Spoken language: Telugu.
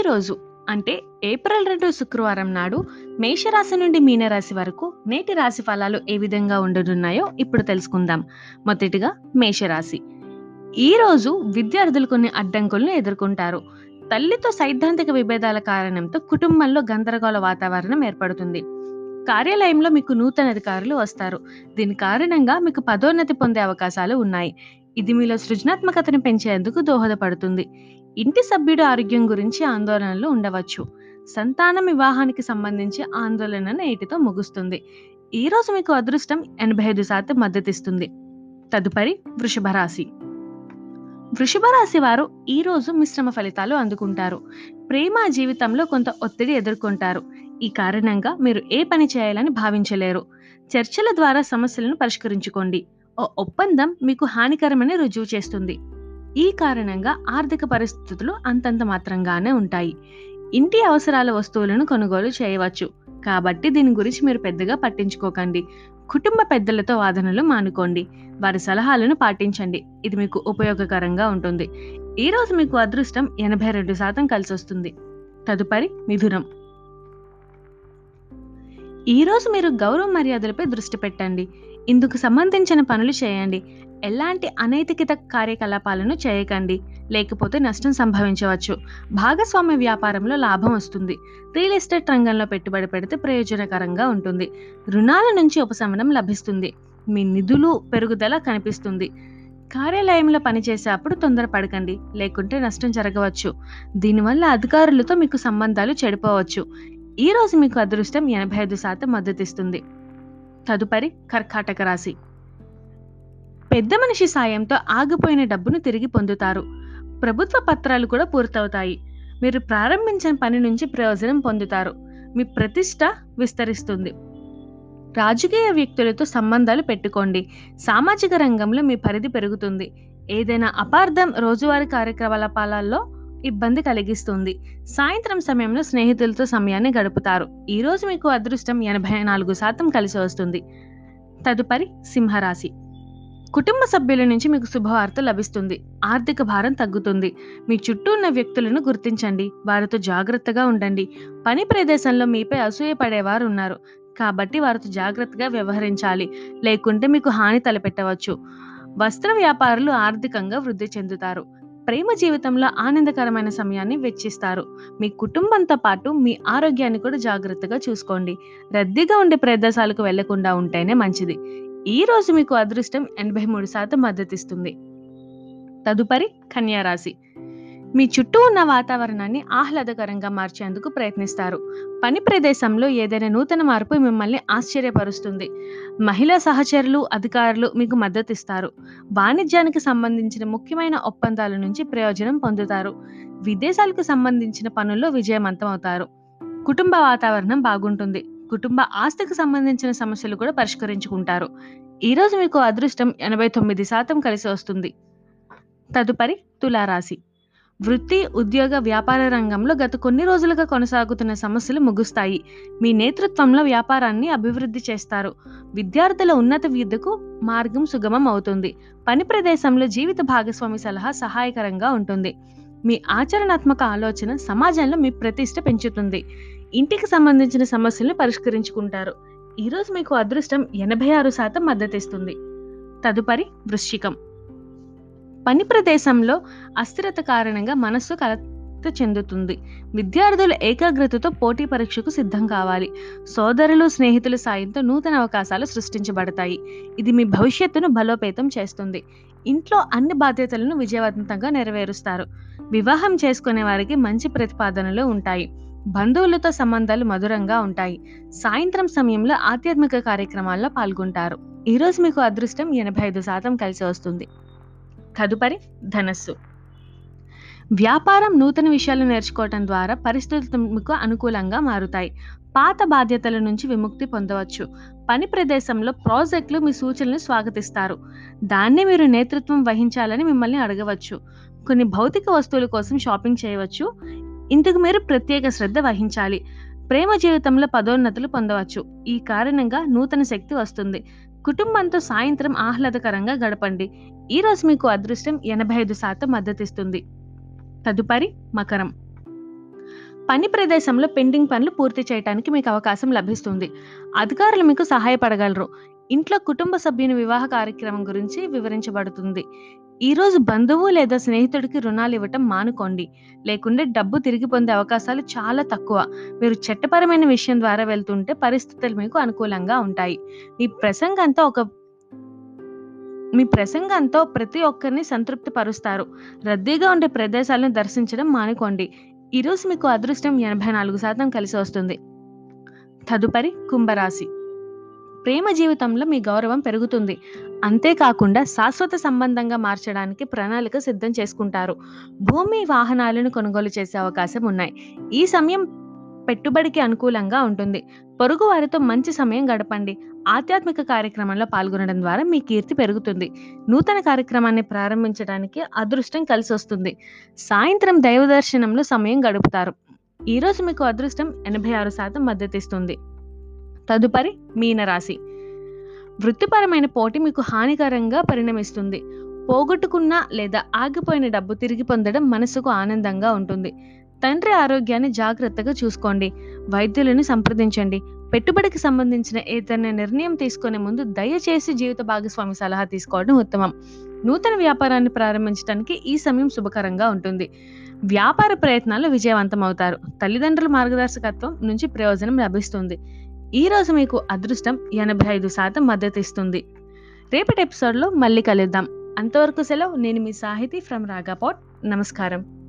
ఈరోజు అంటే ఏప్రిల్ 2 శుక్రవారం నాడు మేషరాశి నుండి మీనరాశి వరకు నేటి రాశి ఫలాలు ఏ విధంగా ఉండనున్నాయో ఇప్పుడు తెలుసుకుందాం. మొదటిగా మేషరాశి. ఈరోజు విద్యార్థులు కొన్ని అడ్డంకులను ఎదుర్కొంటారు. తల్లితో సైద్ధాంతిక విభేదాల కారణంతో కుటుంబంలో గందరగోళ వాతావరణం ఏర్పడుతుంది. కార్యాలయంలో మీకు నూతన అధికారులు వస్తారు. దీని కారణంగా మీకు పదోన్నతి పొందే అవకాశాలు ఉన్నాయి. ఇది మీలో సృజనాత్మకతను పెంచేందుకు దోహదపడుతుంది. ఇంటి సభ్యుడు ఆరోగ్యం గురించి ఆందోళనలు ఉండవచ్చు. సంతానం, వివాహానికి సంబంధించి ఆందోళన నేటితో ముగుస్తుంది. ఈ రోజు మీకు అదృష్టం 85% మద్దతిస్తుంది. తదుపరి వృషభ రాశి. వృషభ రాశి వారు ఈ రోజు మిశ్రమ ఫలితాలు అందుకుంటారు. ప్రేమ జీవితంలో కొంత ఒత్తిడి ఎదుర్కొంటారు. ఈ కారణంగా మీరు ఏ పని చేయాలని భావించలేరు. చర్చల ద్వారా సమస్యలను పరిష్కరించుకోండి. ఓ ఒప్పందం మీకు హానికరమని రుజువు చేస్తుంది. ఈ కారణంగా ఆర్థిక పరిస్థితులు అంతంత మాత్రంగానే ఉంటాయి. ఇంటి అవసరాల వస్తువులను కొనుగోలు చేయవచ్చు, కాబట్టి దీని గురించి మీరు పెద్దగా పట్టించుకోకండి. కుటుంబ పెద్దలతో వాదనలు మానుకోండి. వారి సలహాలను పాటించండి. ఇది మీకు ఉపయోగకరంగా ఉంటుంది. ఈరోజు మీకు అదృష్టం 82% కలిసి వస్తుంది. తదుపరి మిథునం. ఈరోజు మీరు గౌరవ మర్యాదలపై దృష్టి పెట్టండి. ఇందుకు సంబంధించిన పనులు చేయండి. ఎలాంటి అనైతికత కార్యకలాపాలను చేయకండి, లేకపోతే నష్టం సంభవించవచ్చు. భాగస్వామ్య వ్యాపారంలో లాభం వస్తుంది. రియల్ ఎస్టేట్ రంగంలో పెట్టుబడి పెడితే ప్రయోజనకరంగా ఉంటుంది. రుణాల నుంచి ఉపశమనం లభిస్తుంది. మీ నిధులు పెరుగుదల కనిపిస్తుంది. కార్యాలయంలో పనిచేసేటప్పుడు తొందరపడకండి, లేకుంటే నష్టం జరగవచ్చు. దీనివల్ల అధికారులతో మీకు సంబంధాలు చెడిపోవచ్చు. ఈ రోజు మీకు అదృష్టం 85% మద్దతిస్తుంది. తదుపరి కర్కాటక రాశి. పెద్ద మనిషి సాయంతో ఆగిపోయిన డబ్బును తిరిగి పొందుతారు. ప్రభుత్వ పత్రాలు కూడా పూర్తవుతాయి. మీరు ప్రారంభించిన పని నుంచి ప్రయోజనం పొందుతారు. మీ ప్రతిష్ట విస్తరిస్తుంది. రాజకీయ వ్యక్తులతో సంబంధాలు పెట్టుకోండి. సామాజిక రంగంలో మీ పరిధి పెరుగుతుంది. ఏదైనా అపార్థం రోజువారీ కార్యకలాపాలలో ఇబ్బంది కలిగిస్తుంది. సాయంత్రం సమయంలో స్నేహితులతో సమయాన్ని గడుపుతారు. ఈ రోజు మీకు అదృష్టం 84% కలిసి వస్తుంది. తదుపరి సింహరాశి. కుటుంబ సభ్యుల నుంచి మీకు శుభవార్త లభిస్తుంది. ఆర్థిక భారం తగ్గుతుంది. మీ చుట్టూ ఉన్న వ్యక్తులను గుర్తించండి. వారితో జాగ్రత్తగా ఉండండి. పని ప్రదేశంలో మీపై అసూయ పడేవారు ఉన్నారు, కాబట్టి వారితో జాగ్రత్తగా వ్యవహరించాలి, లేకుంటే మీకు హాని తలపెట్టవచ్చు. వస్త్ర వ్యాపారులు ఆర్థికంగా వృద్ధి చెందుతారు. ప్రేమ జీవితంలో ఆనందకరమైన సమయాన్ని వెచ్చిస్తారు. మీ కుటుంబంతో పాటు మీ ఆరోగ్యాన్ని కూడా జాగ్రత్తగా చూసుకోండి. రద్దీగా ఉండే ప్రదేశాలకు వెళ్లకుండా ఉంటేనే మంచిది. ఈ రోజు మీకు అదృష్టం 83% మద్దతిస్తుంది. తదుపరి కన్యారాశి. మీ చుట్టూ ఉన్న వాతావరణాన్ని ఆహ్లాదకరంగా మార్చేందుకు ప్రయత్నిస్తారు. పని ప్రదేశంలో ఏదైనా నూతన మార్పు మిమ్మల్ని ఆశ్చర్యపరుస్తుంది. మహిళా సహచరులు, అధికారులు మీకు మద్దతిస్తారు. వాణిజ్యానికి సంబంధించిన ముఖ్యమైన ఒప్పందాల నుంచి ప్రయోజనం పొందుతారు. విదేశాలకు సంబంధించిన పనుల్లో విజయవంతం అవుతారు. కుటుంబ వాతావరణం బాగుంటుంది. కుటుంబ ఆస్తికి సంబంధించిన సమస్యలు కూడా పరిష్కరించుకుంటారు. ఈరోజు మీకు అదృష్టం 89% కలిసి వస్తుంది. తదుపరి తులారాశి. వృత్తి, ఉద్యోగ, వ్యాపార రంగంలో గత కొన్ని రోజులుగా కొనసాగుతున్న సమస్యలు ముగుస్తాయి. మీ నేతృత్వంలో వ్యాపారాన్ని అభివృద్ధి చేస్తారు. విద్యార్థుల ఉన్నత విద్యకు మార్గం సుగమం అవుతుంది. పని ప్రదేశంలో జీవిత భాగస్వామి సలహా సహాయకరంగా ఉంటుంది. మీ ఆచరణాత్మక ఆలోచన సమాజంలో మీ ప్రతిష్ట పెంచుతుంది. ఇంటికి సంబంధించిన సమస్యలను పరిష్కరించుకుంటారు. ఈరోజు మీకు అదృష్టం 86% మద్దతిస్తుంది. తదుపరి వృశ్చికం. పని ప్రదేశంలో అస్థిరత కారణంగా మనస్సు కలత చెందుతుంది. విద్యార్థులు ఏకాగ్రతతో పోటీ పరీక్షకు సిద్ధం కావాలి. సోదరులు, స్నేహితుల సాయంతో నూతన అవకాశాలు సృష్టించబడతాయి. ఇది మీ భవిష్యత్తును బలోపేతం చేస్తుంది. ఇంట్లో అన్ని బాధ్యతలను విజయవంతంగా నెరవేరుస్తారు. వివాహం చేసుకునే వారికి మంచి ప్రతిపాదనలు ఉంటాయి. బంధువులతో సంబంధాలు మధురంగా ఉంటాయి. సాయంత్రం సమయంలో ఆధ్యాత్మిక కార్యక్రమాల్లో పాల్గొంటారు. ఈరోజు మీకు అదృష్టం 85% కలిసి వస్తుంది. తదుపరి ధనస్సు. వ్యాపారం, నూతన విషయాలు నేర్చుకోవటం ద్వారా పరిస్థితులు మీకు అనుకూలంగా మారుతాయి. పాత బాధ్యతల నుంచి విముక్తి పొందవచ్చు. పని ప్రదేశంలో ప్రాజెక్టులు మీ సూచనలను స్వాగతిస్తారు. దాన్ని మీరు నేతృత్వం వహించాలని మిమ్మల్ని అడగవచ్చు. కొన్ని భౌతిక వస్తువుల కోసం షాపింగ్ చేయవచ్చు. ఇందుకు మీరు ప్రత్యేక శ్రద్ధ వహించాలి. ప్రేమ జీవితంలో పదోన్నతులు పొందవచ్చు. ఈ కారణంగా నూతన శక్తి వస్తుంది. కుటుంబంతో సాయంత్రం ఆహ్లాదకరంగా గడపండి. ఈరోజు మీకు అదృష్టం 85% మద్దతిస్తుంది. తదుపరి మకరం. పని ప్రదేశంలో పెండింగ్ పనులు పూర్తి చేయడానికి మీకు అవకాశం లభిస్తుంది. అధికారులు మీకు సహాయపడగలరు. ఇంట్లో కుటుంబ సభ్యుని వివాహ కార్యక్రమం గురించి వివరించబడుతుంది. ఈరోజు బంధువు లేదా స్నేహితుడికి రుణాలు ఇవ్వటం మానుకోండి, లేకుంటే డబ్బు తిరిగి పొందే అవకాశాలు చాలా తక్కువ. మీరు చట్టపరమైన విషయం ద్వారా వెళ్తుంటే పరిస్థితులు మీకు అనుకూలంగా ఉంటాయి. మీ ప్రసంగంతో ప్రతి ఒక్కరిని సంతృప్తి పరుస్తారు. రద్దీగా ఉండే ప్రదేశాలను దర్శించడం మానుకోండి. ఈరోజు మీకు అదృష్టం 84% కలిసి వస్తుంది. తదుపరి కుంభరాశి. ప్రేమ జీవితంలో మీ గౌరవం పెరుగుతుంది. అంతేకాకుండా శాశ్వత సంబంధంగా మార్చడానికి ప్రణాళిక సిద్ధం చేసుకుంటారు. భూమి, వాహనాలను కొనుగోలు చేసే అవకాశం ఉన్నాయి. ఈ సమయం పెట్టుబడికి అనుకూలంగా ఉంటుంది. పొరుగు వారితో మంచి సమయం గడపండి. ఆధ్యాత్మిక కార్యక్రమంలో పాల్గొనడం ద్వారా మీ కీర్తి పెరుగుతుంది. నూతన కార్యక్రమాన్ని ప్రారంభించడానికి అదృష్టం కలిసి వస్తుంది. సాయంత్రం దైవ దర్శనంలో సమయం గడుపుతారు. ఈరోజు మీకు అదృష్టం 86% మద్దతిస్తుంది. తదుపరి మీనరాశి. వృత్తిపరమైన పోటీ మీకు హానికరంగా పరిణమిస్తుంది. పోగొట్టుకున్న లేదా ఆగిపోయిన డబ్బు తిరిగి పొందడం మనసుకు ఆనందంగా ఉంటుంది. తండ్రి ఆరోగ్యాన్ని జాగ్రత్తగా చూసుకోండి. వైద్యులను సంప్రదించండి. పెట్టుబడికి సంబంధించిన ఏదైనా నిర్ణయం తీసుకునే ముందు దయచేసి జీవిత భాగస్వామి సలహా తీసుకోవడం ఉత్తమం. నూతన వ్యాపారాన్ని ప్రారంభించడానికి ఈ సమయం శుభకరంగా ఉంటుంది. వ్యాపార ప్రయత్నాలు విజయవంతమవుతారు. తల్లిదండ్రుల మార్గదర్శకత్వం నుంచి ప్రయోజనం లభిస్తుంది. ఈ రోజు మీకు అదృష్టం 85% మద్దతిస్తుంది. రేపటి ఎపిసోడ్లో మళ్ళీ కలుద్దాం. అంతవరకు సెలవు. నేను మీ సాహితి ఫ్రమ్ రాగాపాట్. నమస్కారం.